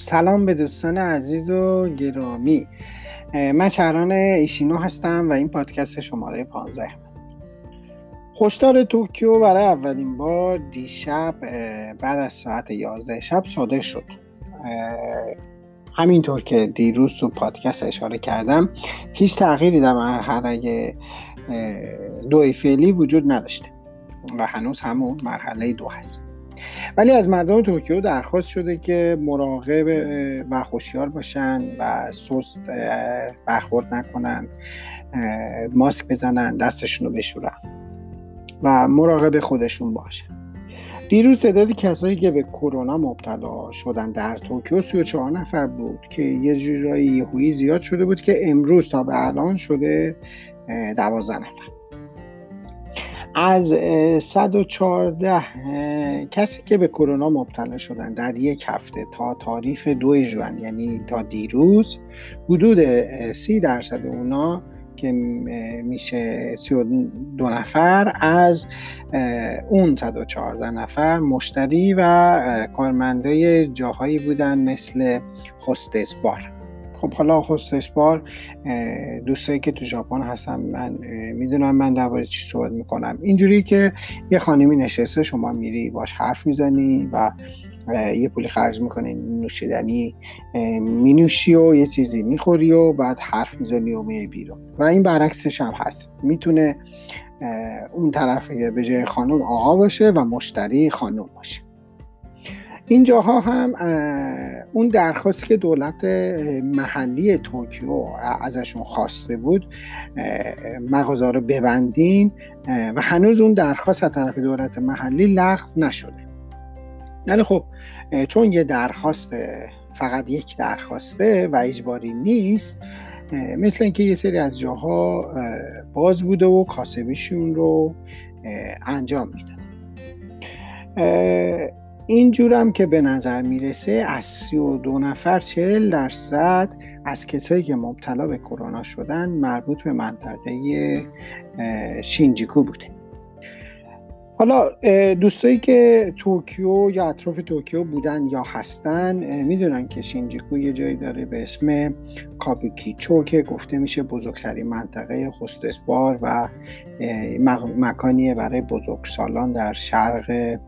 سلام به دوستان عزیز و گرامی. من شهران ایشینو هستم و این پادکست شماره 15. هشدار توکیو برای اولین بار دیشب بعد از ساعت 11 شب صادر شد. همینطور که دیروز تو پادکست اشاره کردم، هیچ تغییری در مرحله 2 فعلی وجود نداشته و هنوز همون مرحله 2 هست. ولی از مردم توکیو درخواست شده که مراقب و هوشیار باشن و سست برخورد نکنن، ماسک بزنن، دستشون رو بشورن و مراقب خودشون باشن. دیروز تعداد کسایی که به کرونا مبتلا شدن در توکیو 34 نفر بود که یه جورایی یهویی زیاد شده بود که امروز تا به الان شده 12 نفر. از 114 کسی که به کرونا مبتلا شدن در یک هفته تا تاریخ 2 ژوئن، یعنی تا دیروز، حدود 30% اونا که میشه 32 نفر از اون 114 نفر مشتری و کارمندای جاهایی بودن مثل هاستس بار. خب حالا هاستس بار دوستایی که تو ژاپن هستن من میدونم من درباره چی صحبت میکنم. اینجوری که یه خانمی نشسته، شما میری باش حرف میزنی و یه پولی خرج میکنی، نوشیدنی مینوشی و یه چیزی میخوری و بعد حرف میزنی و میای بیرون. و این برعکسش هم هست، میتونه اون طرف به جای خانم آقا باشه و مشتری خانم باشه. این جاها هم اون درخواست که دولت محلی توکیو ازشون خواسته بود مغازه رو ببندین و هنوز اون درخواست از طرف دولت محلی لغو نشده. یعنی خب چون یه درخواست فقط یک درخواسته و اجباری نیست، مثل اینکه یه سری از جاها باز بوده و کاسبیشون رو انجام میدن. اینجورم که به نظر میرسه از 32 نفر 40% از کسایی که مبتلا به کرونا شدن مربوط به منطقه شینجوکو بوده. حالا دوستایی که توکیو یا اطراف توکیو بودن یا هستن میدونن که شینجوکو یه جایی داره به اسم کابوکیچو که گفته میشه بزرگترین منطقه هاستس بار و مکانیه برای بزرگسالان در شرق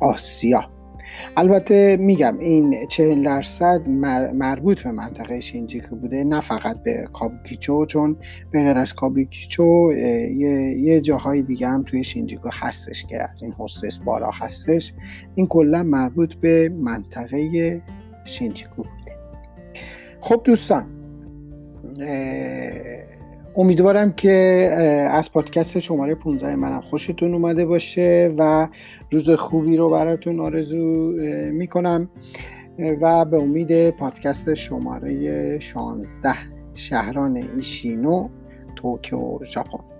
آسیا. البته میگم این 40% مربوط به منطقه شینجوکو بوده، نه فقط به کابوکیچو، چون به غیر از کابوکیچو یه جاهای دیگه هم توی شینجوکو هستش که از این هاستس بارا هستش. این کلا مربوط به منطقه شینجوکو بوده. خب دوستان، امیدوارم که از پادکست شماره 15 منم خوشتون اومده باشه و روز خوبی رو براتون آرزو میکنم و به امید پادکست شماره 16. شهران ایشینو، توکیو، ژاپن.